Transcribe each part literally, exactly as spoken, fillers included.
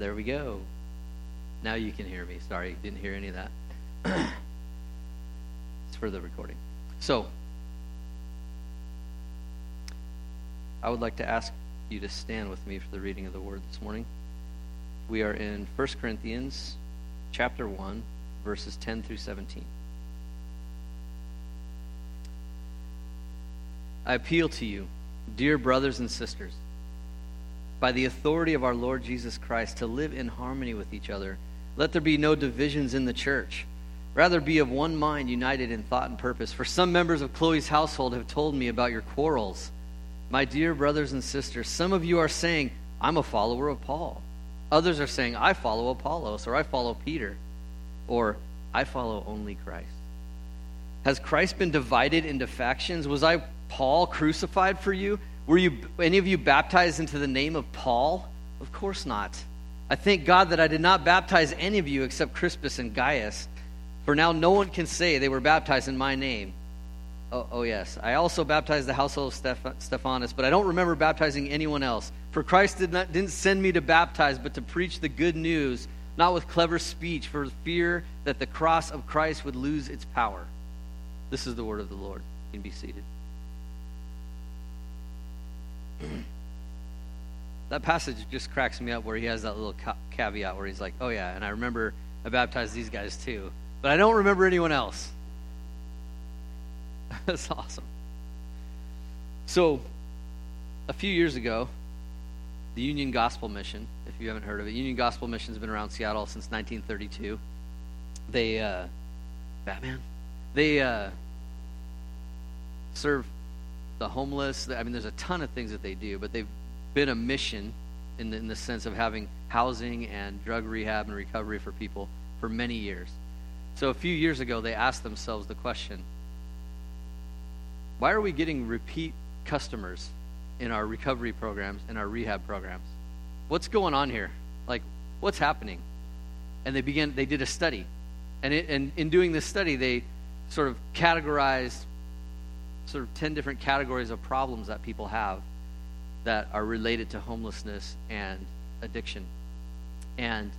There we go. Now you can hear me. Sorry, didn't hear any of that. It's for the recording. So, I would like to ask you to stand with me for the reading of the Word this morning. We are in First Corinthians chapter one, verses ten through seventeen. I appeal to you, dear brothers and sisters, by the authority of our Lord Jesus Christ, to live in harmony with each other. Let there be no divisions in the church. Rather be of one mind, united in thought and purpose. For some members of Chloe's household have told me about your quarrels. My dear brothers and sisters, some of you are saying, I'm a follower of Paul. Others are saying, I follow Apollos, or I follow Peter, or I follow only Christ. Has Christ been divided into factions? Was I Paul crucified for you? Were you any of you baptized into the name of Paul? Of course not. I thank God that I did not baptize any of you except Crispus and Gaius, for now no one can say they were baptized in my name. Oh, oh yes, I also baptized the household of Stephanas, but I don't remember baptizing anyone else. For Christ did not, didn't send me to baptize, but to preach the good news, not with clever speech, for fear that the cross of Christ would lose its power. This is the word of the Lord. You can be seated. That passage just cracks me up where he has that little ca- caveat where he's like, oh yeah, and I remember I baptized these guys too, but I don't remember anyone else. That's awesome. So, a few years ago, the Union Gospel Mission, if you haven't heard of it, Union Gospel Mission has been around Seattle since nineteen thirty-two. They, uh, Batman? They uh, serve the homeless. I mean, there's a ton of things that they do, but they've been a mission in the, in the sense of having housing and drug rehab and recovery for people for many years. So a few years ago, they asked themselves the question, why are we getting repeat customers in our recovery programs and our rehab programs? What's going on here? Like, what's happening? And they began, they did a study. And, it, and in doing this study, they sort of categorized sort of ten different categories of problems that people have that are related to homelessness and addiction. And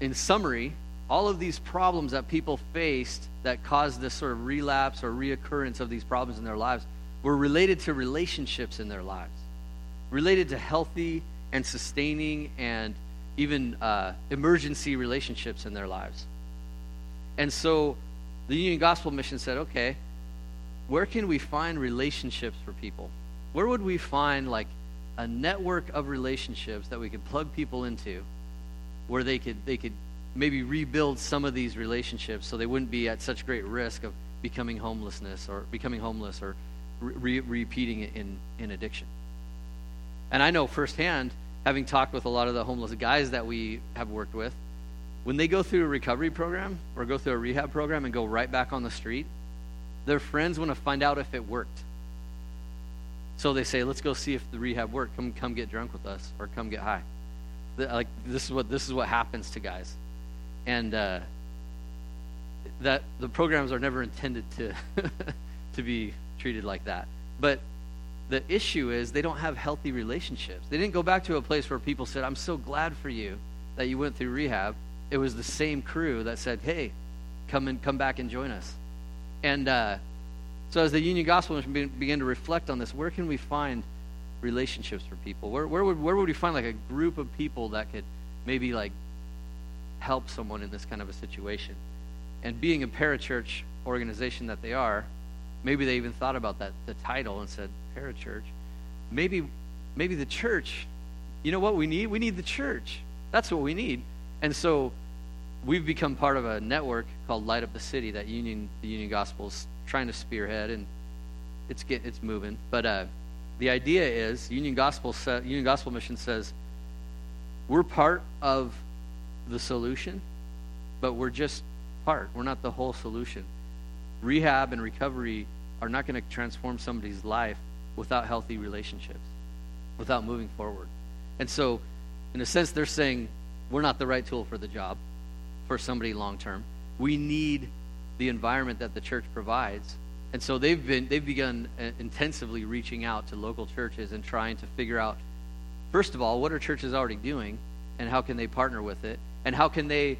in summary, all of these problems that people faced that caused this sort of relapse or reoccurrence of these problems in their lives were related to relationships in their lives, related to healthy and sustaining and even uh, emergency relationships in their lives. And so the Union Gospel Mission said, okay, where can we find relationships for people? Where would we find like a network of relationships that we could plug people into where they could they could maybe rebuild some of these relationships so they wouldn't be at such great risk of becoming homelessness or becoming homeless or re- repeating it in, in addiction? And I know firsthand, having talked with a lot of the homeless guys that we have worked with, when they go through a recovery program or go through a rehab program and go right back on the street, their friends want to find out if it worked. So they say, let's go see if the rehab worked. Come come get drunk with us or come get high. The, like this is what this is what happens to guys. And uh, that the programs are never intended to to be treated like that. But the issue is they don't have healthy relationships. They didn't go back to a place where people said, I'm so glad for you that you went through rehab. It was the same crew that said, hey, come and come back and join us. And uh, so as the Union Gospel Mission began to reflect on this, where can we find relationships for people? Where where would where would we find like a group of people that could maybe like help someone in this kind of a situation? And being a parachurch organization that they are, maybe they even thought about that the title and said, parachurch. Maybe maybe the church, you know what we need? We need the church. That's what we need. And so we've become part of a network called Light Up the City that Union the Union Gospel's trying to spearhead, and it's get, it's moving. But uh, the idea is Union Gospel sa- Union Gospel Mission says we're part of the solution, but we're just part. We're not the whole solution. Rehab and recovery are not going to transform somebody's life without healthy relationships, without moving forward. And so, in a sense, they're saying we're not the right tool for the job. For somebody long term, we need the environment that the church provides, and so they've been they've begun intensively reaching out to local churches and trying to figure out, first of all, what are churches already doing, and how can they partner with it, and how can they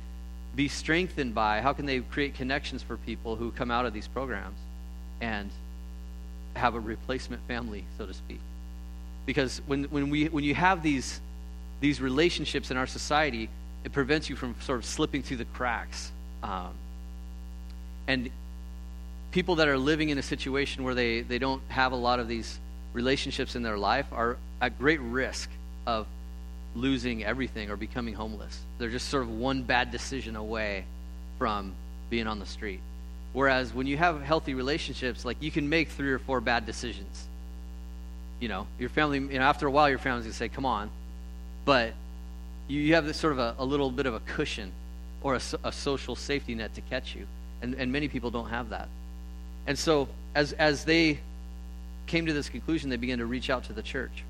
be strengthened by, how can they create connections for people who come out of these programs and have a replacement family, so to speak. Because when when we when you have these these relationships in our society, it prevents you from sort of slipping through the cracks. Um, and people that are living in a situation where they, they don't have a lot of these relationships in their life are at great risk of losing everything or becoming homeless. They're just sort of one bad decision away from being on the street. Whereas when you have healthy relationships, like, you can make three or four bad decisions. You know, your family, you know, after a while your family's gonna say, come on. But you have this sort of a, a little bit of a cushion or a, a social safety net to catch you. And, and many people don't have that. And so as as they came to this conclusion, they began to reach out to the church.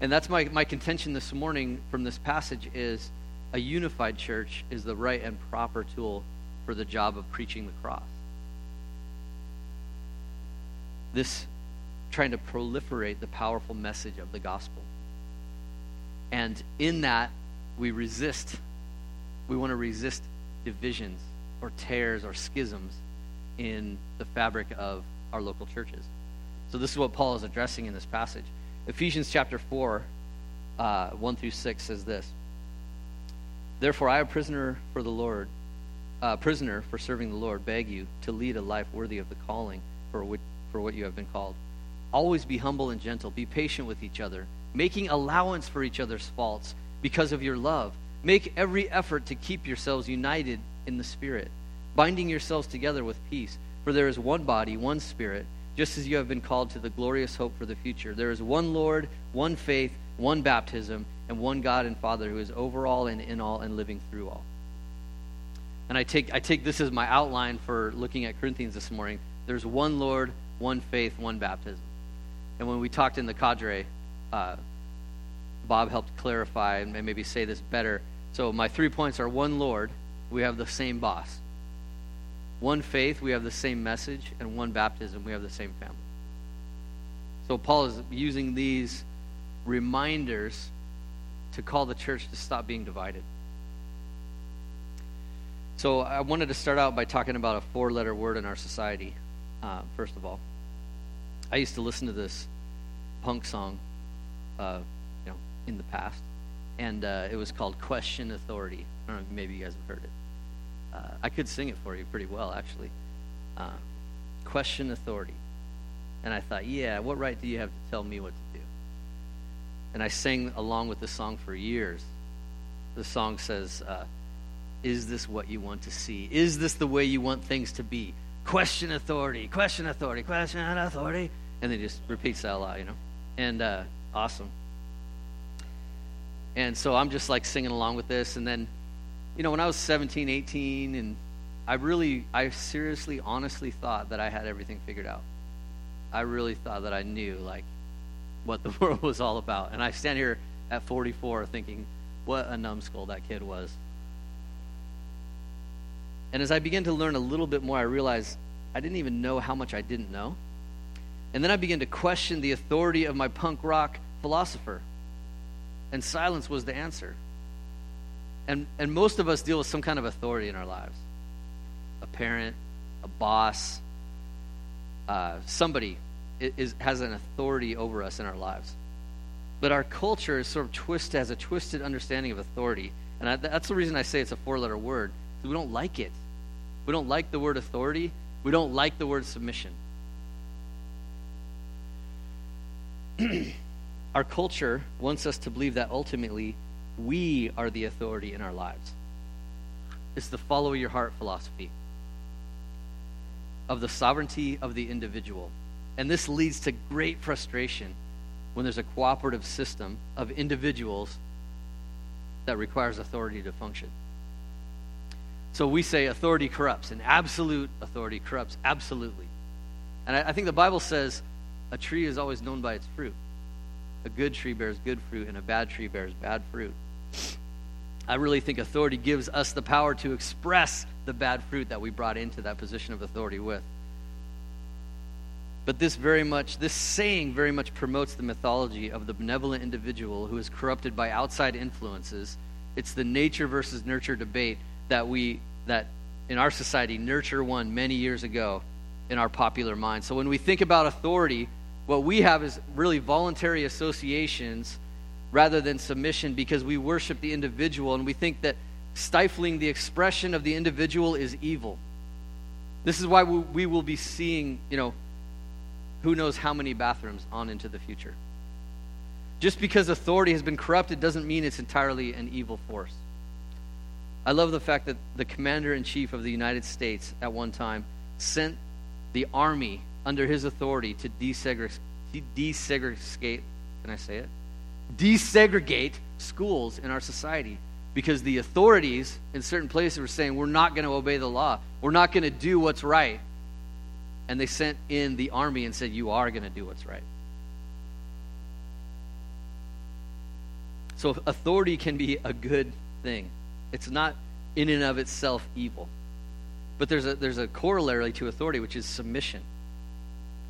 And that's my, my contention this morning from this passage is a unified church is the right and proper tool for the job of preaching the cross. This trying to proliferate the powerful message of the gospel. And in that, we resist, we want to resist divisions or tears or schisms in the fabric of our local churches. So this is what Paul is addressing in this passage. Ephesians chapter four, uh, one through six says this. Therefore, I, a prisoner for the Lord, uh, prisoner for serving the Lord, beg you to lead a life worthy of the calling for which, for what you have been called. Always be humble and gentle. Be patient with each other, making allowance for each other's faults because of your love. Make every effort to keep yourselves united in the Spirit, binding yourselves together with peace. For there is one body, one Spirit, just as you have been called to the glorious hope for the future. There is one Lord, one faith, one baptism, and one God and Father who is over all and in all and living through all. And I take I take this as my outline for looking at Corinthians this morning. There's one Lord, one faith, one baptism. And when we talked in the cadre, uh, Bob helped clarify and maybe say this better. So my three points are: one Lord, we have the same boss. One faith, we have the same message, and one baptism, we have the same family. So Paul is using these reminders to call the church to stop being divided. So I wanted to start out by talking about a four-letter word in our society, uh, first of all. I used to listen to this punk song uh, you know, in the past, and uh, it was called Question Authority. I don't know, maybe you guys have heard it. Uh, I could sing it for you pretty well, actually. Uh, question authority. And I thought, yeah, what right do you have to tell me what to do? And I sang along with the song for years. The song says, uh, is this what you want to see? Is this the way you want things to be? Question authority, question authority, question authority. And it just repeats that a lot, you know. And uh, awesome. And so I'm just like singing along with this, and then you know, when I was seventeen, eighteen, and I really, I seriously, honestly thought that I had everything figured out. I really thought that I knew, like, what the world was all about. And I stand here at forty-four thinking, what a numbskull that kid was. And as I began to learn a little bit more, I realized I didn't even know how much I didn't know. And then I began to question the authority of my punk rock philosopher. And silence was the answer. And and most of us deal with some kind of authority in our lives. A parent, a boss, uh, somebody is, has an authority over us in our lives. But our culture is sort of twist, has a twisted understanding of authority. And I, that's the reason I say it's a four-letter word. We don't like it. We don't like the word authority. We don't like the word submission. Our culture wants us to believe that ultimately we are the authority in our lives. It's the follow your heart philosophy of the sovereignty of the individual. And this leads to great frustration when there's a cooperative system of individuals that requires authority to function. So we say authority corrupts, and absolute authority corrupts absolutely. And I, I think the Bible says a tree is always known by its fruit. A good tree bears good fruit, and a bad tree bears bad fruit. I really think authority gives us the power to express the bad fruit that we brought into that position of authority with. But this very much, this saying very much promotes the mythology of the benevolent individual who is corrupted by outside influences. It's the nature versus nurture debate that we, that in our society, nurture won many years ago in our popular mind. So when we think about authority, what we have is really voluntary associations rather than submission, because we worship the individual and we think that stifling the expression of the individual is evil. This is why we, we will be seeing, you know, who knows how many bathrooms on into the future. Just because authority has been corrupted doesn't mean it's entirely an evil force. I love the fact that the commander-in-chief of the United States at one time sent the army under his authority to desegregate, desegregate can I say it? desegregate schools in our society, because the authorities in certain places were saying, we're not going to obey the law. We're not going to do what's right. And they sent in the army and said, you are going to do what's right. So authority can be a good thing. It's not in and of itself evil. But there's a there's a corollary to authority, which is submission.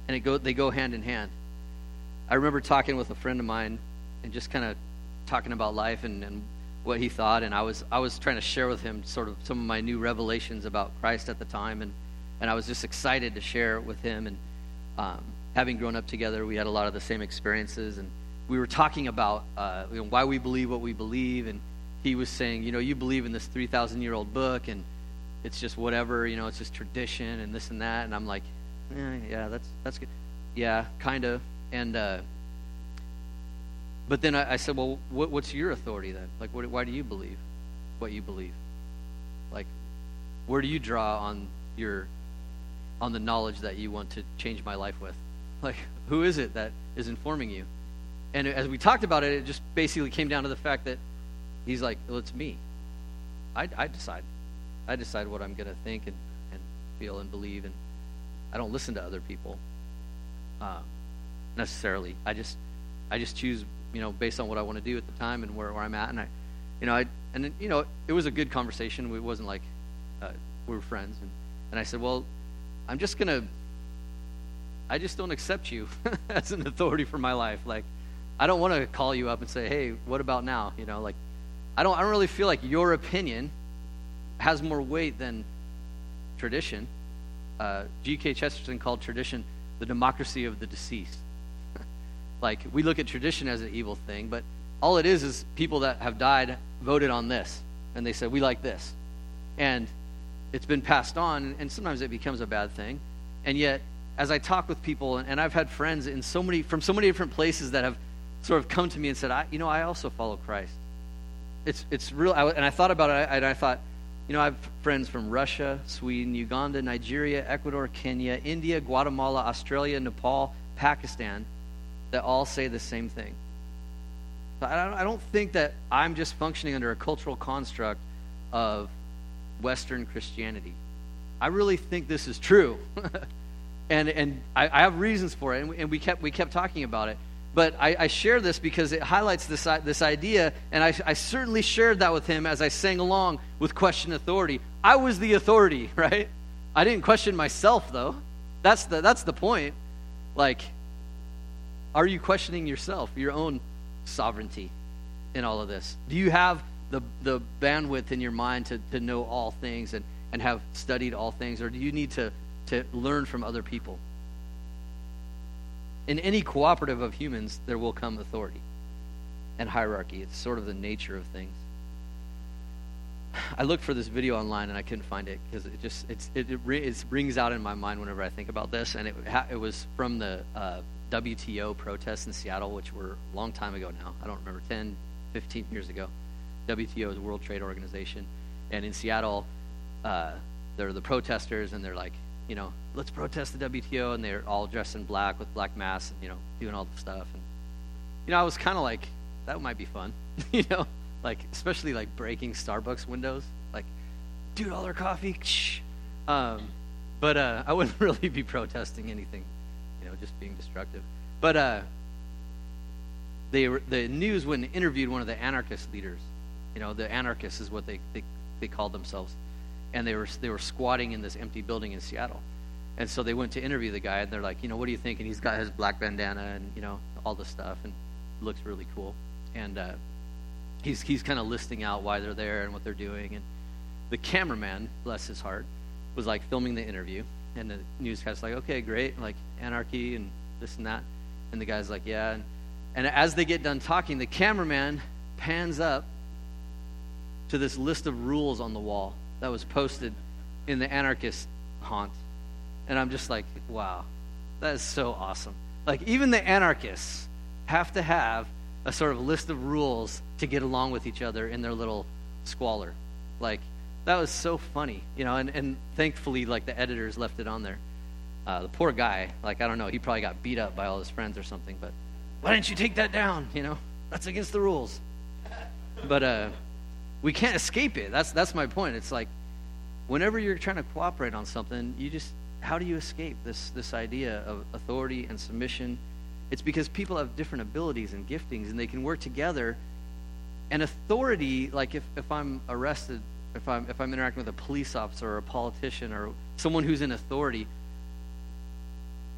And it go they go hand in hand. I remember talking with a friend of mine and just kind of talking about life and, and what he thought. And I was I was trying to share with him sort of some of my new revelations about Christ at the time. And And I was just excited to share it with him. And um, having grown up together, we had a lot of the same experiences. And we were talking about uh, you know, why we believe what we believe. And he was saying, you know, you believe in this three thousand year old book, and it's just whatever, you know, it's just tradition and this and that. And I'm like, eh, yeah, that's that's good. Yeah, kind of. And uh, but then I, I said, well, what, what's your authority then? Like, what, why do you believe what you believe? Like, where do you draw on your on the knowledge that you want to change my life with? Like, who is it that is informing you? And as we talked about it, it just basically came down to the fact that he's like, well, it's me. I, I decide. I decide what I'm going to think and, and feel and believe, and I don't listen to other people um, necessarily. I just I just choose, you know, based on what I want to do at the time and where, where I'm at. And I, you know, I and then, you know, it was a good conversation. It wasn't like uh, we were friends. And, and I said, well, I'm just going to, I just don't accept you as an authority for my life. Like, I don't want to call you up and say, hey, what about now? You know, like, I don't I don't really feel like your opinion has more weight than tradition. Uh, G K Chesterton called tradition the democracy of the deceased. Like, we look at tradition as an evil thing, but all it is is people that have died voted on this, and they said, we like this. And it's been passed on, and sometimes it becomes a bad thing. And yet, as I talk with people, and I've had friends in so many from so many different places that have sort of come to me and said, I, you know, I also follow Christ. It's it's real. I, and I thought about it, and I thought, you know, I have friends from Russia, Sweden, Uganda, Nigeria, Ecuador, Kenya, India, Guatemala, Australia, Nepal, Pakistan, that all say the same thing. But I don't, I don't think that I'm just functioning under a cultural construct of Western Christianity. I really think this is true, and and I, I have reasons for it, and we, and we kept we kept talking about it. But I, I share this because it highlights this this idea, and I, I certainly shared that with him as I sang along with Question Authority. I was the authority, right? I didn't question myself, though. That's the that's the point. Like, are you questioning yourself, your own sovereignty, in all of this? Do you have the the bandwidth in your mind to, to know all things and, and have studied all things, or do you need to, to learn from other people? In any cooperative of humans, there will come authority and hierarchy. It's sort of the nature of things. I looked for this video online, and I couldn't find it because it just it's, it it, re, it rings out in my mind whenever I think about this, and it, it was from the uh, W T O protests in Seattle, which were a long time ago now. I don't remember, ten, fifteen years ago. W T O is World Trade Organization, and in Seattle, uh, they're the protesters, and they're like, you know, let's protest the W T O, and they're all dressed in black with black masks, and you know, doing all the stuff. And you know, I was kind of like, that might be fun, you know, like especially like breaking Starbucks windows, like, dude, all their coffee. Um, but uh, I wouldn't really be protesting anything, you know, just being destructive. But uh, they the news when interviewed one of the anarchist leaders. You know, the anarchists is what they, they, they called themselves. And they were they were squatting in this empty building in Seattle. And so they went to interview the guy, and they're like, you know, what do you think? And he's got his black bandana and, you know, all this stuff, and looks really cool. And uh, he's he's kind of listing out why they're there and what they're doing. And the cameraman, bless his heart, was like filming the interview. And the newscast's like, okay, great, like anarchy and this and that. And the guy's like, yeah. And, and as they get done talking, the cameraman pans up to this list of rules on the wall that was posted in the anarchist haunt. And I'm just like, wow, that is so awesome. Like, even the anarchists have to have a sort of list of rules to get along with each other in their little squalor. Like, that was so funny, you know, and, and thankfully, like, the editors left it on there. Uh, the poor guy, like, I don't know, he probably got beat up by all his friends or something, but why didn't you take that down, you know? That's against the rules. But uh, we can't escape it. That's that's my point. It's like, whenever you're trying to cooperate on something, you just, how do you escape this this idea of authority and submission? It's because people have different abilities and giftings, and they can work together. And authority, like if, if I'm arrested, if I'm if I'm interacting with a police officer or a politician or someone who's in authority,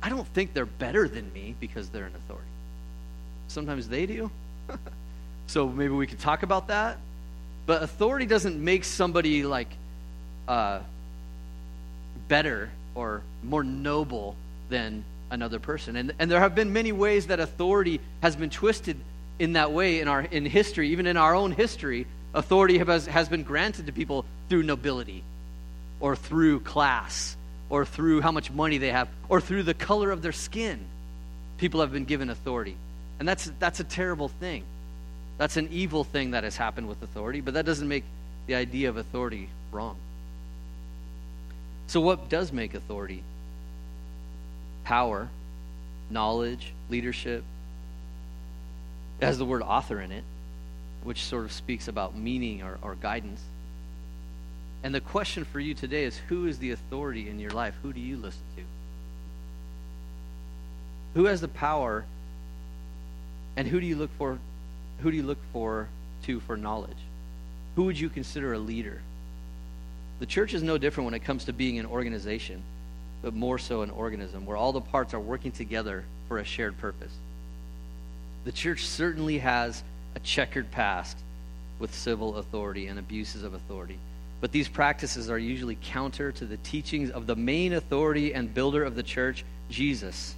I don't think they're better than me because they're in authority. Sometimes they do. So maybe we could talk about that. But authority doesn't make somebody like uh, better or more noble than another person. And and there have been many ways that authority has been twisted in that way in our in history, even in our own history. Authority has, has been granted to people through nobility or through class or through how much money they have or through the color of their skin. People have been given authority. And that's that's a terrible thing. That's an evil thing that has happened with authority, but that doesn't make the idea of authority wrong. So what does make authority? Power, knowledge, leadership. It has the word author in it, which sort of speaks about meaning or, or guidance. And the question for you today is, who is the authority in your life? Who do you listen to? Who has the power, and who do you look for who do you look for to for knowledge? Who would you consider a leader? The church is no different when it comes to being an organization, but more so an organism where all the parts are working together for a shared purpose. The church certainly has a checkered past with civil authority and abuses of authority. But these practices are usually counter to the teachings of the main authority and builder of the church, Jesus.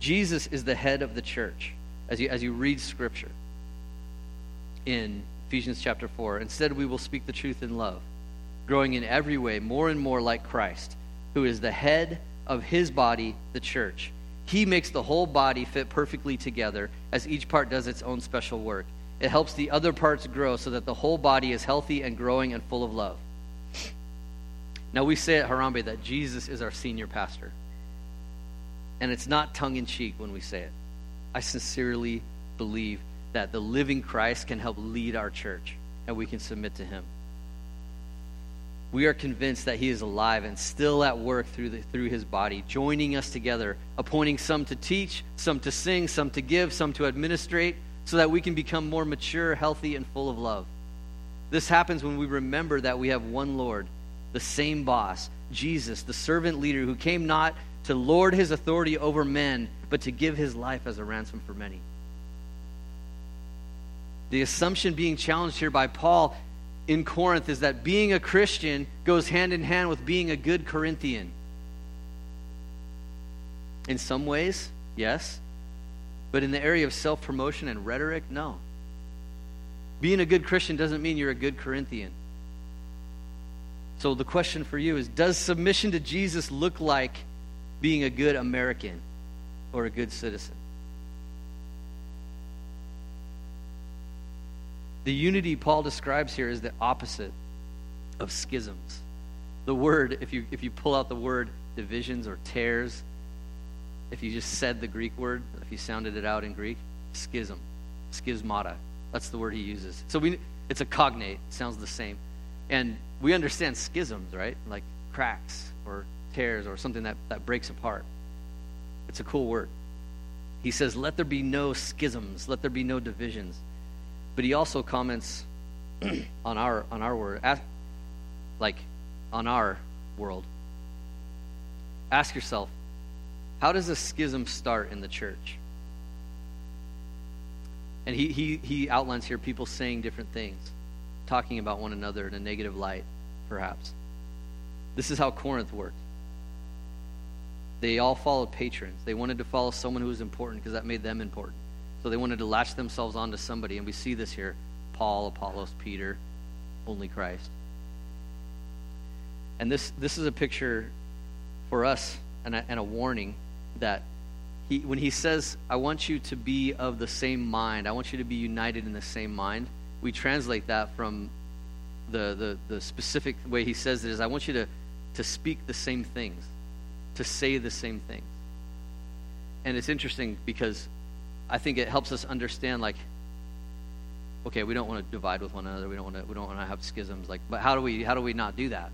Jesus is the head of the church, as you as you read Scripture in Ephesians chapter four. Instead, we will speak the truth in love, growing in every way more and more like Christ, who is the head of his body, the church. He makes the whole body fit perfectly together as each part does its own special work. It helps the other parts grow so that the whole body is healthy and growing and full of love. Now, we say at Harambee that Jesus is our senior pastor. And it's not tongue-in-cheek when we say it. I sincerely believe that the living Christ can help lead our church, and we can submit to him. We are convinced that he is alive and still at work through the, through his body, joining us together, appointing some to teach, some to sing, some to give, some to administrate, so that we can become more mature, healthy, and full of love. This happens when we remember that we have one Lord, the same boss, Jesus, the servant leader who came not to lord his authority over men, but to give his life as a ransom for many. The assumption being challenged here by Paul in Corinth is that being a Christian goes hand in hand with being a good Corinthian. In some ways, yes, but in the area of self-promotion and rhetoric, no. Being a good Christian doesn't mean you're a good Corinthian. So the question for you is, does submission to Jesus look like being a good American or a good citizen? The unity Paul describes here is the opposite of schisms. The word, if you if you pull out the word divisions or tears, if you just said the Greek word, if you sounded it out in Greek, schism, schismata. That's the word he uses. So we it's a cognate, sounds the same. And we understand schisms, right? Like cracks or tears or something that, that breaks apart. It's a cool word. He says, let there be no schisms, let there be no divisions. But he also comments on our on our word, like on our world. Ask yourself, how does a schism start in the church? And he, he, he outlines here people saying different things, talking about one another in a negative light, perhaps. This is how Corinth worked. They all followed patrons. They wanted to follow someone who was important because that made them important. So they wanted to latch themselves onto somebody, and we see this here. Paul, Apollos, Peter, only Christ. And this this is a picture for us and a, and a warning that he, when he says, I want you to be of the same mind, I want you to be united in the same mind, we translate that from the, the, the specific way he says it is, I want you to, to speak the same things, to say the same things. And it's interesting because I think it helps us understand, like, okay, we don't want to divide with one another. We don't want to. We don't want to have schisms. Like, but how do we? How do we not do that?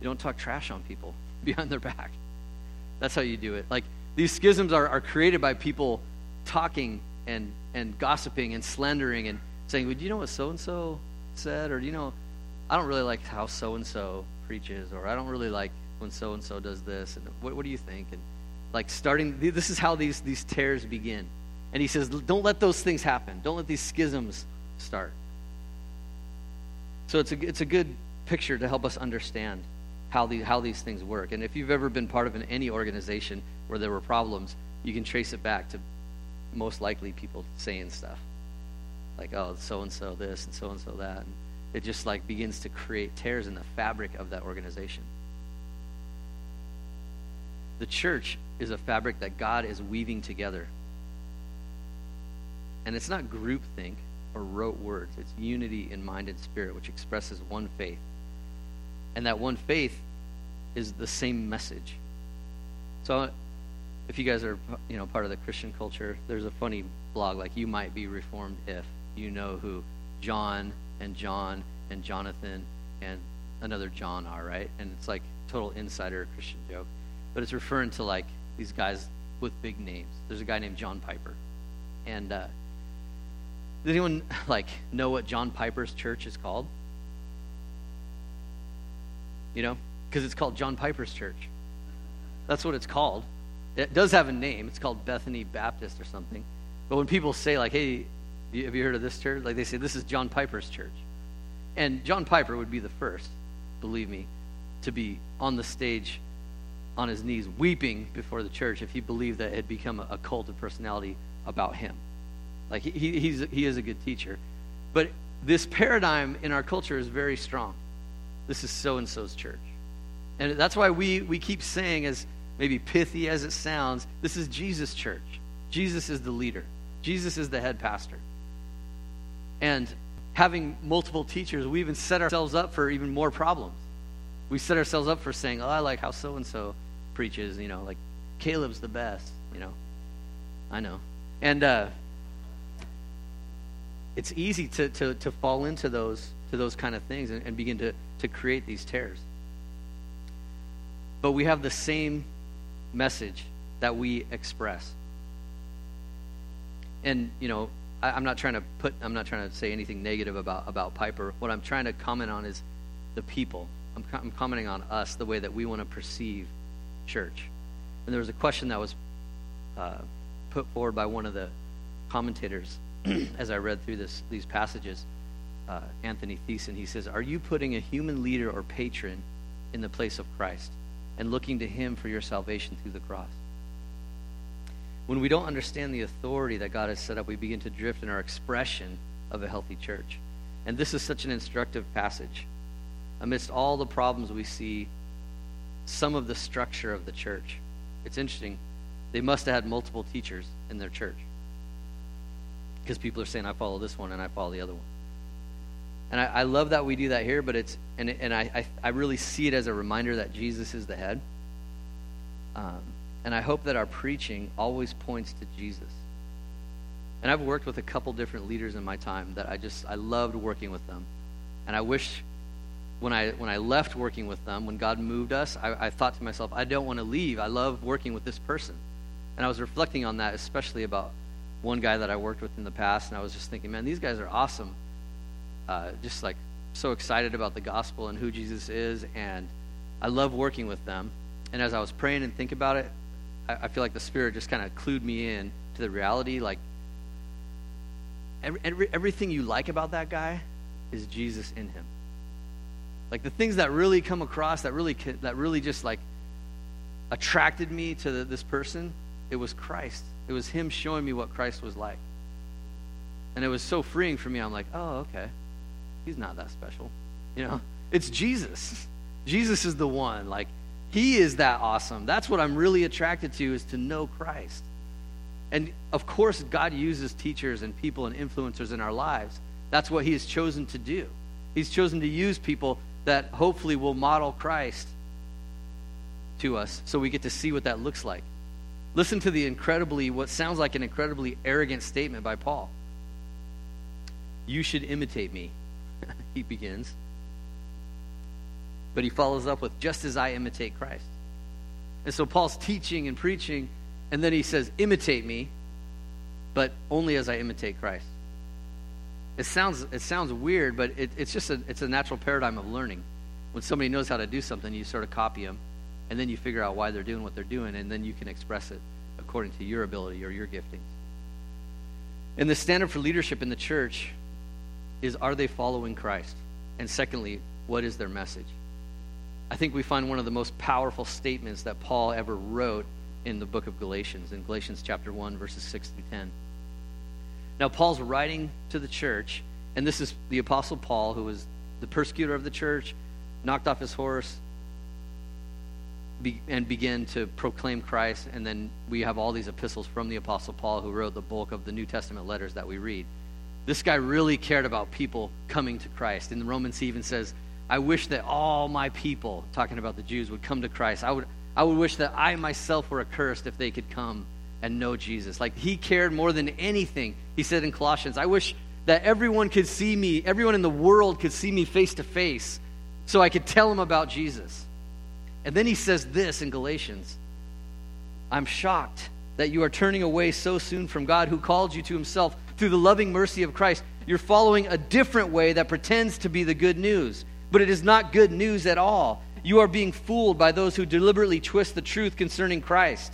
You don't talk trash on people behind their back. That's how you do it. Like these schisms are, are created by people talking and and gossiping and slandering and saying, "Well, do you know what so and so said?" Or do you know, I don't really like how so and so preaches, or I don't really like when so and so does this. And what what do you think? And like starting. This is how these these tears begin. And he says, don't let those things happen. Don't let these schisms start. So it's a it's a good picture to help us understand how the how these things work. And if you've ever been part of an, any organization where there were problems, you can trace it back to most likely people saying stuff like, oh, so and so this and so and so that. And it just like begins to create tears in the fabric of that organization. The church is a fabric that God is weaving together. And it's not groupthink or rote words. It's unity in mind and spirit, which expresses one faith. And that one faith is the same message. So if you guys are, you know, part of the Christian culture, there's a funny blog like You Might Be Reformed If You Know Who John and John and Jonathan and another John are, right? And it's like total insider Christian joke. But it's referring to like these guys with big names. There's a guy named John Piper. And uh does anyone, like, know what John Piper's church is called? You know? Because it's called John Piper's church. That's what it's called. It does have a name. It's called Bethany Baptist or something. But when people say, like, hey, have you heard of this church? Like, they say, this is John Piper's church. And John Piper would be the first, believe me, to be on the stage on his knees weeping before the church if he believed that it had become a cult of personality about him. Like he he's he is a good teacher, but this paradigm in our culture is very strong. This is so and so's church, and that's why we we keep saying, as maybe pithy as it sounds, this is Jesus' church. Jesus is the leader. Jesus is the head pastor. And having multiple teachers, we even set ourselves up for even more problems. We set ourselves up for saying, "Oh, I like how so and so preaches." You know, like Caleb's the best. You know, I know, and. uh It's easy to, to, to fall into those to those kind of things and, and begin to, to create these tears. But we have the same message that we express. And you know, I, I'm not trying to put I'm not trying to say anything negative about, about Piper. What I'm trying to comment on is the people. I'm, I'm commenting on us, the way that we want to perceive church. And there was a question that was uh, put forward by one of the commentators. As I read through this, these passages, uh, Anthony Thiessen, he says, are you putting a human leader or patron in the place of Christ and looking to him for your salvation through the cross? When we don't understand the authority that God has set up, we begin to drift in our expression of a healthy church. And this is such an instructive passage. Amidst all the problems, we see some of the structure of the church. It's interesting. They must have had multiple teachers in their church. Because people are saying, I follow this one and I follow the other one. And I, I love that we do that here, but it's, and and I, I, I really see it as a reminder that Jesus is the head. Um, and I hope that our preaching always points to Jesus. And I've worked with a couple different leaders in my time that I just, I loved working with them. And I wish when I when I left working with them, when God moved us, I, I thought to myself, I don't want to leave. I love working with this person. And I was reflecting on that, especially about one guy that I worked with in the past, and I was just thinking, man, these guys are awesome. Uh, just like so excited about the gospel and who Jesus is, and I love working with them. And as I was praying and thinking about it, I, I feel like the Spirit just kind of clued me in to the reality, like, every, every, everything you like about that guy is Jesus in him. Like, the things that really come across, that really that really just, like, attracted me to the, this person, it was Christ. It was him showing me what Christ was like. And it was so freeing for me. I'm like, oh, okay. He's not that special. You know, it's Jesus. Jesus is the one. Like, he is that awesome. That's what I'm really attracted to, is to know Christ. And, of course, God uses teachers and people and influencers in our lives. That's what he has chosen to do. He's chosen to use people that hopefully will model Christ to us so we get to see what that looks like. Listen to the incredibly, what sounds like an incredibly arrogant statement by Paul. You should imitate me, he begins. But he follows up with, just as I imitate Christ. And so Paul's teaching and preaching, and then he says, imitate me, but only as I imitate Christ. It sounds it sounds weird, but it, it's just a, it's a natural paradigm of learning. When somebody knows how to do something, you sort of copy them, and then you figure out why they're doing what they're doing, and then you can express it according to your ability or your giftings. And the standard for leadership in the church is, are they following Christ? And secondly, what is their message? I think we find one of the most powerful statements that Paul ever wrote in the book of Galatians, in Galatians chapter one, verses six through ten. Now, Paul's writing to the church, and this is the Apostle Paul, who was the persecutor of the church, knocked off his horse, be, and began to proclaim Christ. And then we have all these epistles from the Apostle Paul, who wrote the bulk of the New Testament letters that we read. This guy really cared about people coming to Christ. In Romans, he even says, I wish that all my people, talking about the Jews, would come to Christ. I would, I would wish that I myself were accursed if they could come and know Jesus. Like, he cared more than anything. He said in Colossians, I wish that everyone could see me, everyone in the world could see me face to face so I could tell them about Jesus. And then he says this in Galatians, I'm shocked that you are turning away so soon from God who called you to himself through the loving mercy of Christ. You're following a different way that pretends to be the good news, but it is not good news at all. You are being fooled by those who deliberately twist the truth concerning Christ.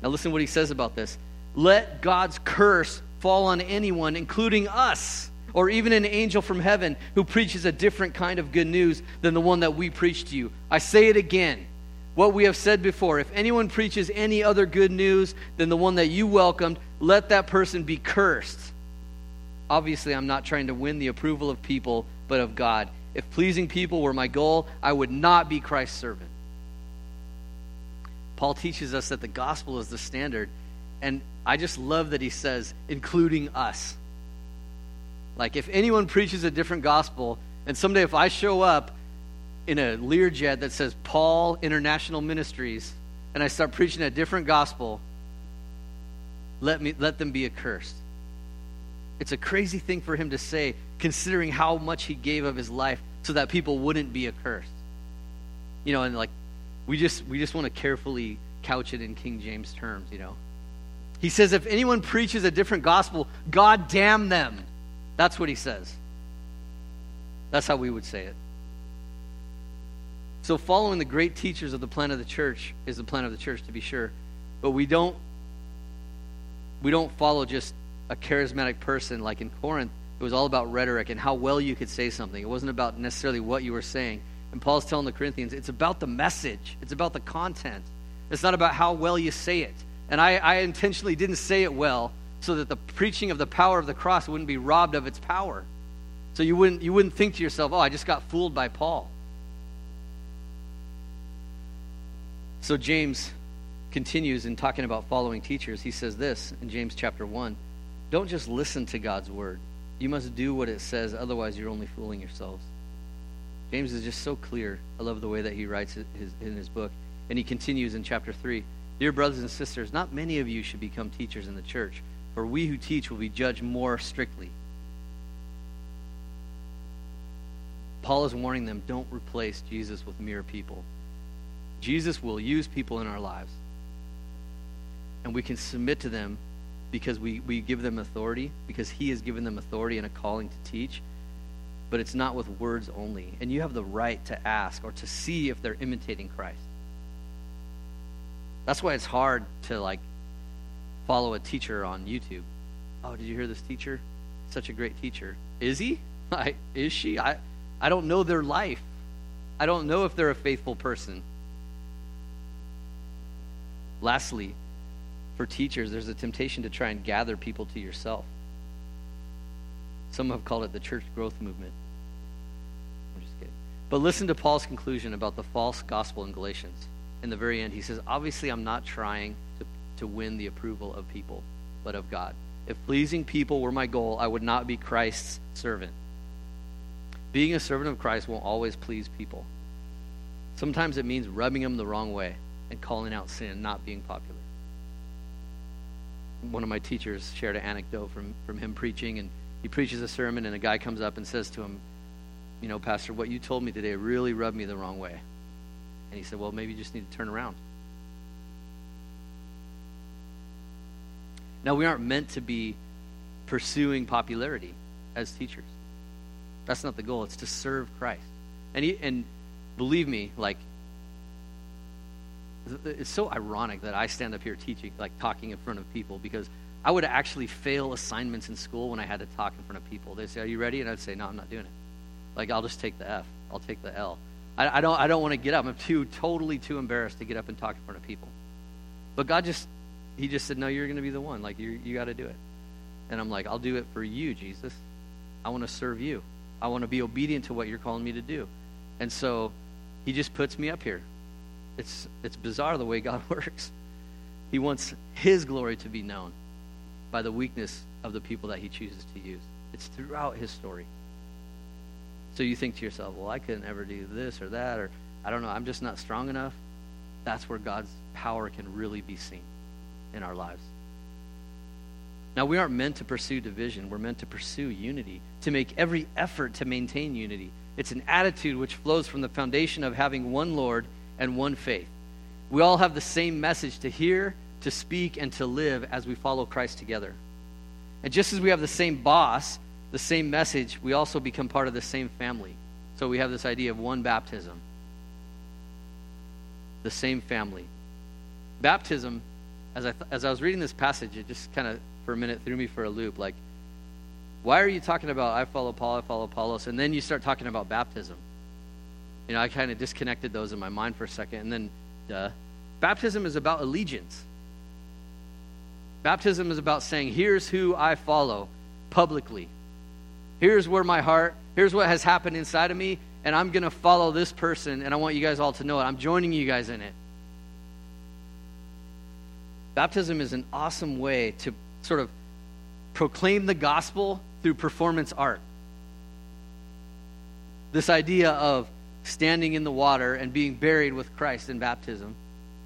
Now listen to what he says about this. Let God's curse fall on anyone, including us, or even an angel from heaven who preaches a different kind of good news than the one that we preach to you. I say it again, what we have said before. If anyone preaches any other good news than the one that you welcomed, let that person be cursed. Obviously, I'm not trying to win the approval of people, but of God. If pleasing people were my goal, I would not be Christ's servant. Paul teaches us that the gospel is the standard, and I just love that he says, including us. Like, if anyone preaches a different gospel, and someday if I show up in a Learjet that says Paul International Ministries, and I start preaching a different gospel, let me let them be accursed. It's a crazy thing for him to say, considering how much he gave of his life so that people wouldn't be accursed. You know, and like, We just we just want to carefully couch it in King James terms, you know. He says, if anyone preaches a different gospel, God damn them. That's what he says. That's how we would say it. So following the great teachers of the plan of the church is the plan of the church, to be sure. But we don't we don't follow just a charismatic person. Like in Corinth, it was all about rhetoric and how well you could say something. It wasn't about necessarily what you were saying. And Paul's telling the Corinthians, it's about the message. It's about the content. It's not about how well you say it. And I, I intentionally didn't say it well so that the preaching of the power of the cross wouldn't be robbed of its power. So you wouldn't you wouldn't think to yourself, oh, I just got fooled by Paul. So James continues in talking about following teachers. He says this in James chapter one, don't just listen to God's word. You must do what it says, otherwise you're only fooling yourselves. James is just so clear. I love the way that he writes his, his, in his book. And he continues in chapter three. Dear brothers and sisters, not many of you should become teachers in the church, for we who teach will be judged more strictly. Paul is warning them, don't replace Jesus with mere people. Jesus will use people in our lives. And we can submit to them because we, we give them authority, because he has given them authority and a calling to teach. But it's not with words only. And you have the right to ask or to see if they're imitating Christ. That's why it's hard to like follow a teacher on YouTube. Oh, did you hear this teacher? Such a great teacher. Is he? I, is she? I, I don't know their life. I don't know if they're a faithful person. Lastly, for teachers, there's a temptation to try and gather people to yourself. Some have called it the church growth movement. I'm just kidding. But listen to Paul's conclusion about the false gospel in Galatians. In the very end, he says, obviously, I'm not trying to, to win the approval of people, but of God. If pleasing people were my goal, I would not be Christ's servant. Being a servant of Christ won't always please people. Sometimes it means rubbing them the wrong way and calling out sin, not being popular. One of my teachers shared an anecdote from, from him preaching, and he preaches a sermon, and a guy comes up and says to him, you know, Pastor, what you told me today really rubbed me the wrong way. And he said, well, maybe you just need to turn around. Now, we aren't meant to be pursuing popularity as teachers. That's not the goal. It's to serve Christ. And he, and believe me, like, it's so ironic that I stand up here teaching, like talking in front of people, because I would actually fail assignments in school when I had to talk in front of people. They'd say, are you ready? And I'd say, no, I'm not doing it. Like, I'll just take the F. I'll take the L. I, I don't I don't want to get up. I'm too totally too embarrassed to get up and talk in front of people. But God just, he just said, no, you're going to be the one. Like, you you got to do it. And I'm like, I'll do it for you, Jesus. I want to serve you. I want to be obedient to what you're calling me to do. And so he just puts me up here. It's it's bizarre the way God works. He wants his glory to be known by the weakness of the people that he chooses to use. It's throughout his story. So you think to yourself, well, I couldn't ever do this or that, or I don't know, I'm just not strong enough. That's where God's power can really be seen in our lives. Now, we aren't meant to pursue division. We're meant to pursue unity, to make every effort to maintain unity. It's an attitude which flows from the foundation of having one Lord and one faith. We all have the same message to hear, to speak, and to live as we follow Christ together. And just as we have the same boss, the same message, we also become part of the same family. So we have this idea of one baptism, the same family. Baptism, as I th- as I was reading this passage, it just kind of, for a minute, threw me for a loop. Like, why are you talking about I follow Paul, I follow Apollos, and then you start talking about baptism? You know, I kind of disconnected those in my mind for a second, and then, duh. Baptism is about allegiance. Baptism is about saying, here's who I follow publicly. Here's where my heart, here's what has happened inside of me, and I'm going to follow this person, and I want you guys all to know it. I'm joining you guys in it. Baptism is an awesome way to sort of proclaim the gospel through performance art. This idea of standing in the water and being buried with Christ in baptism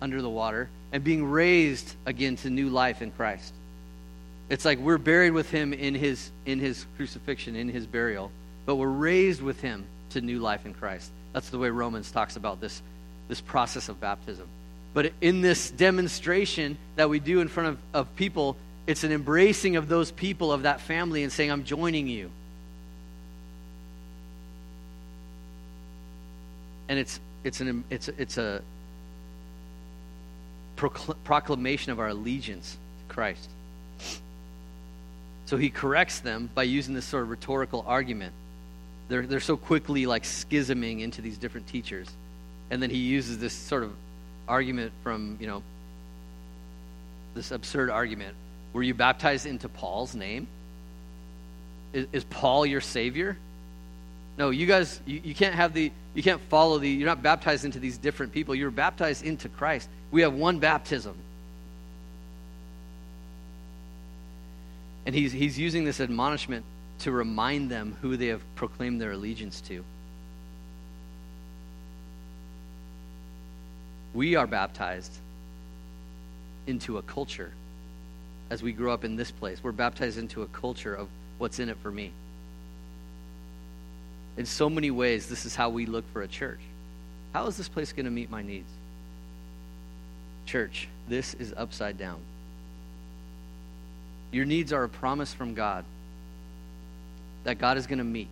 under the water and being raised again to new life in Christ. It's like we're buried with him in his in his crucifixion, in his burial, but we're raised with him to new life in Christ. That's the way Romans talks about this, this process of baptism. But in this demonstration that we do in front of, of people, it's an embracing of those people, of that family, and saying, I'm joining you. And it's it's an it's it's a proclamation of our allegiance to Christ. So he corrects them by using this sort of rhetorical argument. They're they're so quickly like schisming into these different teachers, and then he uses this sort of argument from, you know, this absurd argument. Were you baptized into Paul's name? Is, is Paul your savior? No, you guys, you, you can't have the, you can't follow the, you're not baptized into these different people. You're baptized into Christ. We have one baptism. And he's he's using this admonishment to remind them who they have proclaimed their allegiance to. We are baptized into a culture as we grow up in this place. We're baptized into a culture of what's in it for me. In so many ways, this is how we look for a church. How is this place going to meet my needs? Church, this is upside down. Your needs are a promise from God that God is going to meet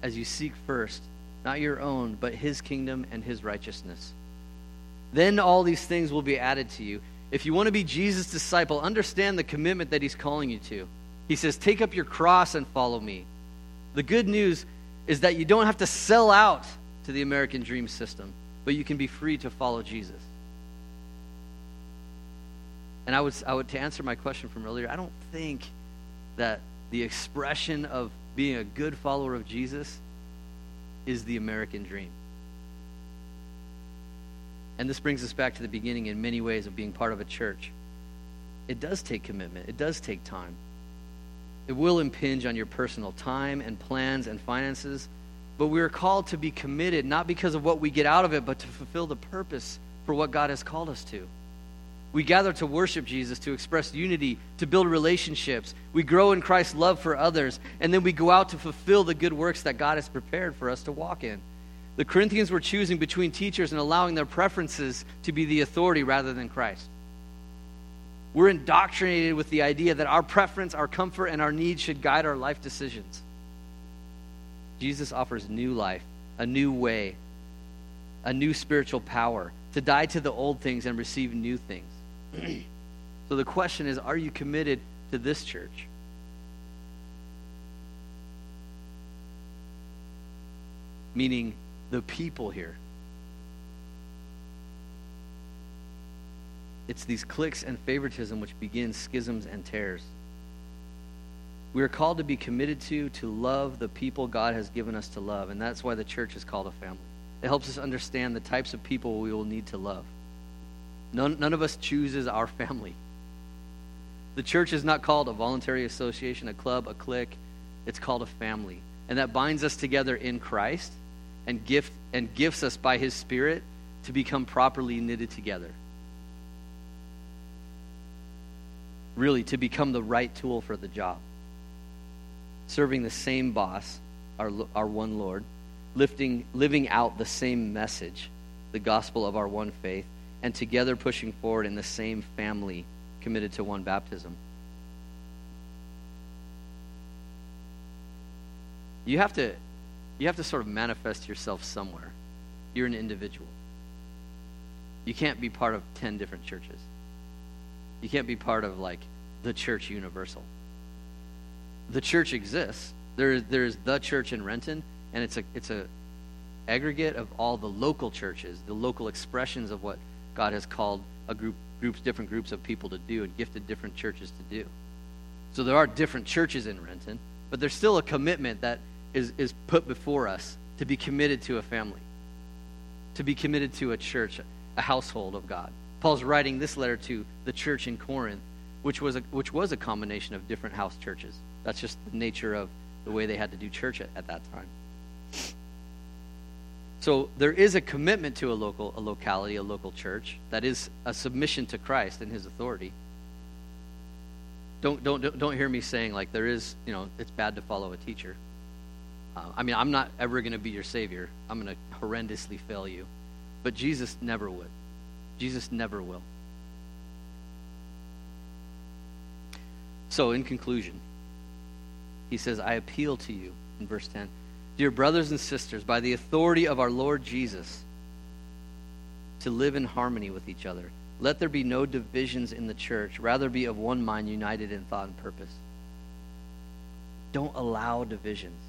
as you seek first, not your own, but his kingdom and his righteousness. Then all these things will be added to you. If you want to be Jesus' disciple, understand the commitment that he's calling you to. He says, take up your cross and follow me. The good news is that you don't have to sell out to the American dream system, but you can be free to follow Jesus. And I would, I would, to answer my question from earlier, I don't think that the expression of being a good follower of Jesus is the American dream. And this brings us back to the beginning in many ways of being part of a church. It does take commitment. It does take time. It will impinge on your personal time and plans and finances, but we are called to be committed, not because of what we get out of it, but to fulfill the purpose for what God has called us to. We gather to worship Jesus, to express unity, to build relationships. We grow in Christ's love for others, and then we go out to fulfill the good works that God has prepared for us to walk in. The Corinthians were choosing between teachers and allowing their preferences to be the authority rather than Christ. We're indoctrinated with the idea that our preference, our comfort, and our needs should guide our life decisions. Jesus offers new life, a new way, a new spiritual power to die to the old things and receive new things. So the question is, are you committed to this church? Meaning the people here. It's these cliques and favoritism which begin schisms and tears. We are called to be committed to, to love the people God has given us to love, and that's why the church is called a family. It helps us understand the types of people we will need to love. None, none of us chooses our family. The church is not called a voluntary association, a club, a clique. It's called a family, and that binds us together in Christ and gift and gifts us by his Spirit to become properly knitted together. Really, to become the right tool for the job. Serving the same boss, our our one Lord, lifting, living out the same message, the gospel of our one faith, and together pushing forward in the same family committed to one baptism. You have to, you have to sort of manifest yourself somewhere. You're an individual. You can't be part of ten different churches. You can't be part of, like, the church universal. The church exists. There, there is the church in Renton, and it's a it's a aggregate of all the local churches, the local expressions of what God has called a group, groups, different groups of people to do and gifted different churches to do. So there are different churches in Renton, but there's still a commitment that is, is put before us to be committed to a family, to be committed to a church, a household of God. Paul's writing this letter to the church in Corinth, which was a, which was a combination of different house churches. That's just the nature of the way they had to do church at, at that time. So there is a commitment to a local, a locality, a local church that is a submission to Christ and his authority. Don't don't don't hear me saying, like, there is, you know, it's bad to follow a teacher. Uh, I mean, I'm not ever going to be your savior. I'm going to horrendously fail you, but Jesus never would. Jesus never will. So in conclusion, he says, I appeal to you, in verse ten, dear brothers and sisters, by the authority of our Lord Jesus, to live in harmony with each other. Let there be no divisions in the church, rather be of one mind, united in thought and purpose. Don't allow divisions.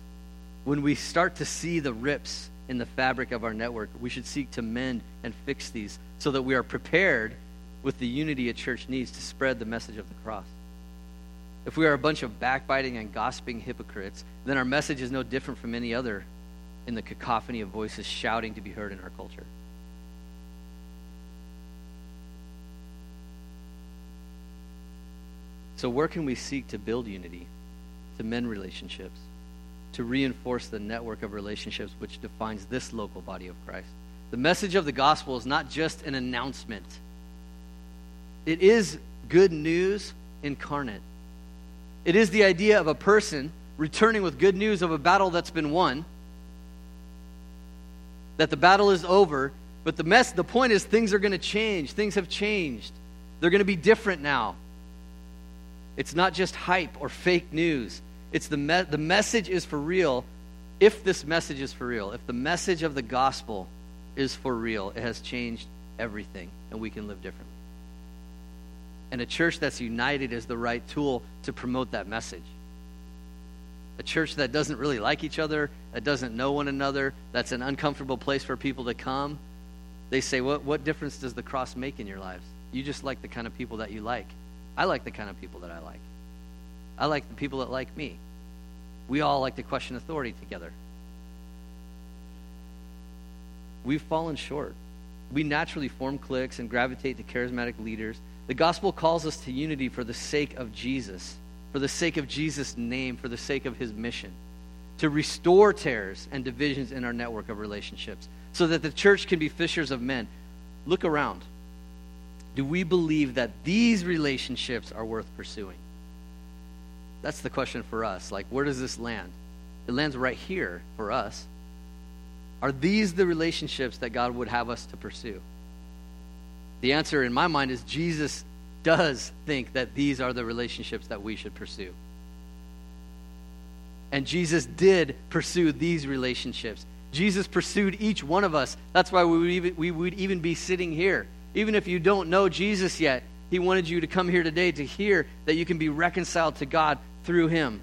When we start to see the rips in the fabric of our network, we should seek to mend and fix these so that we are prepared with the unity a church needs to spread the message of the cross. If we are a bunch of backbiting and gossiping hypocrites, then our message is no different from any other in the cacophony of voices shouting to be heard in our culture. So where can we seek to build unity, to mend relationships, to reinforce the network of relationships which defines this local body of Christ? The message of the gospel is not just an announcement. It is good news incarnate. It is the idea of a person returning with good news of a battle that's been won, that the battle is over, but the mess, the point is things are going to change. Things have changed. They're going to be different now. It's not just hype or fake news. It's the me- the message is for real. If this message is for real, if the message of the gospel is for real, it has changed everything, and we can live differently. And a church that's united is the right tool to promote that message. A church that doesn't really like each other, that doesn't know one another, that's an uncomfortable place for people to come, they say, what what difference does the cross make in your lives? You just like the kind of people that you like. I like the kind of people that I like. I like the people that like me. We all like to question authority together. We've fallen short. We naturally form cliques and gravitate to charismatic leaders. The gospel calls us to unity for the sake of Jesus, for the sake of Jesus' name, for the sake of his mission, to restore tears and divisions in our network of relationships so that the church can be fishers of men. Look around. Do we believe that these relationships are worth pursuing? That's the question for us. Like, where does this land? It lands right here for us. Are these the relationships that God would have us to pursue? The answer in my mind is Jesus does think that these are the relationships that we should pursue. And Jesus did pursue these relationships. Jesus pursued each one of us. That's why we would even, we would even be sitting here. Even if you don't know Jesus yet, he wanted you to come here today to hear that you can be reconciled to God through him.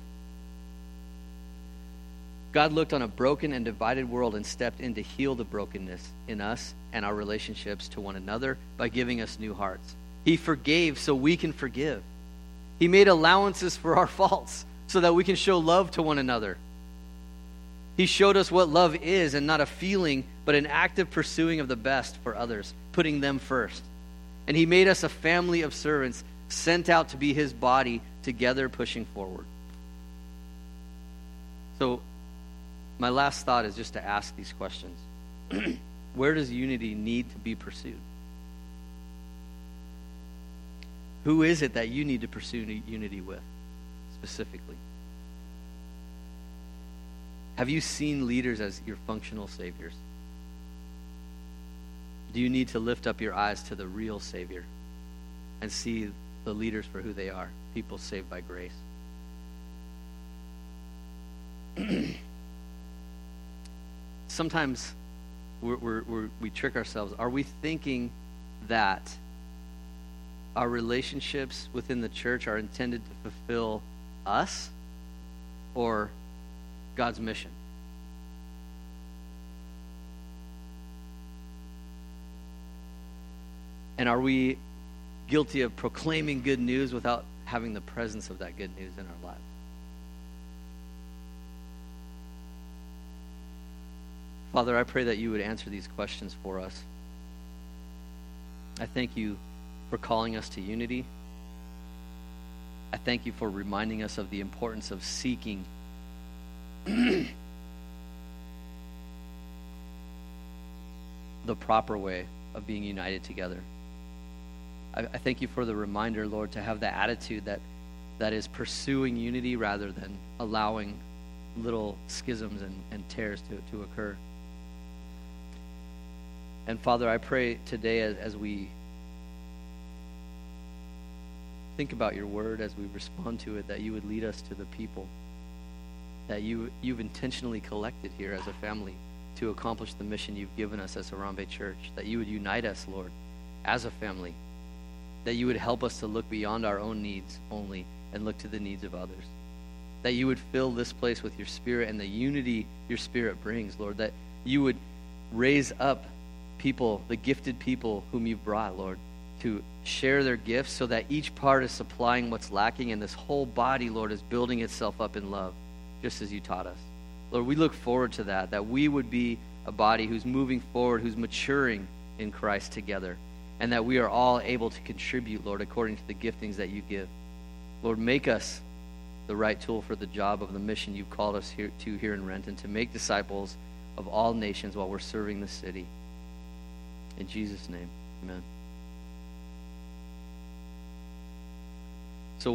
God looked on a broken and divided world and stepped in to heal the brokenness in us and our relationships to one another by giving us new hearts. He forgave so we can forgive. He made allowances for our faults so that we can show love to one another. He showed us what love is, and not a feeling, but an active pursuing of the best for others, putting them first. And he made us a family of servants sent out to be his body, together pushing forward. So my last thought is just to ask these questions. Where does unity need to be pursued? Who is it that you need to pursue unity with, specifically? Have you seen leaders as your functional saviors? Do you need to lift up your eyes to the real Savior and see the leaders for who they are, people saved by grace? Sometimes we're, we're, we're, we trick ourselves. Are we thinking that our relationships within the church are intended to fulfill us or God's mission? And are we guilty of proclaiming good news without having the presence of that good news in our lives? Father, I pray that you would answer these questions for us. I thank you for calling us to unity. I thank you for reminding us of the importance of seeking the proper way of being united together. I, I thank you for the reminder, Lord, to have the attitude that that is pursuing unity rather than allowing little schisms and, and tears to, to occur. And Father, I pray today as, as we think about your word, as we respond to it, that you would lead us to the people that you, you've intentionally collected here as a family to accomplish the mission you've given us as Harambee Church, that you would unite us, Lord, as a family, that you would help us to look beyond our own needs only and look to the needs of others, that you would fill this place with your Spirit and the unity your Spirit brings, Lord, that you would raise up people, the gifted people whom you've brought, Lord, to share their gifts so that each part is supplying what's lacking and this whole body, Lord, is building itself up in love, just as you taught us. Lord, we look forward to that, that we would be a body who's moving forward, who's maturing in Christ together, and that we are all able to contribute, Lord, according to the giftings that you give. Lord, make us the right tool for the job of the mission you've called us here to here in Renton, to make disciples of all nations while we're serving the city. In Jesus' name, amen.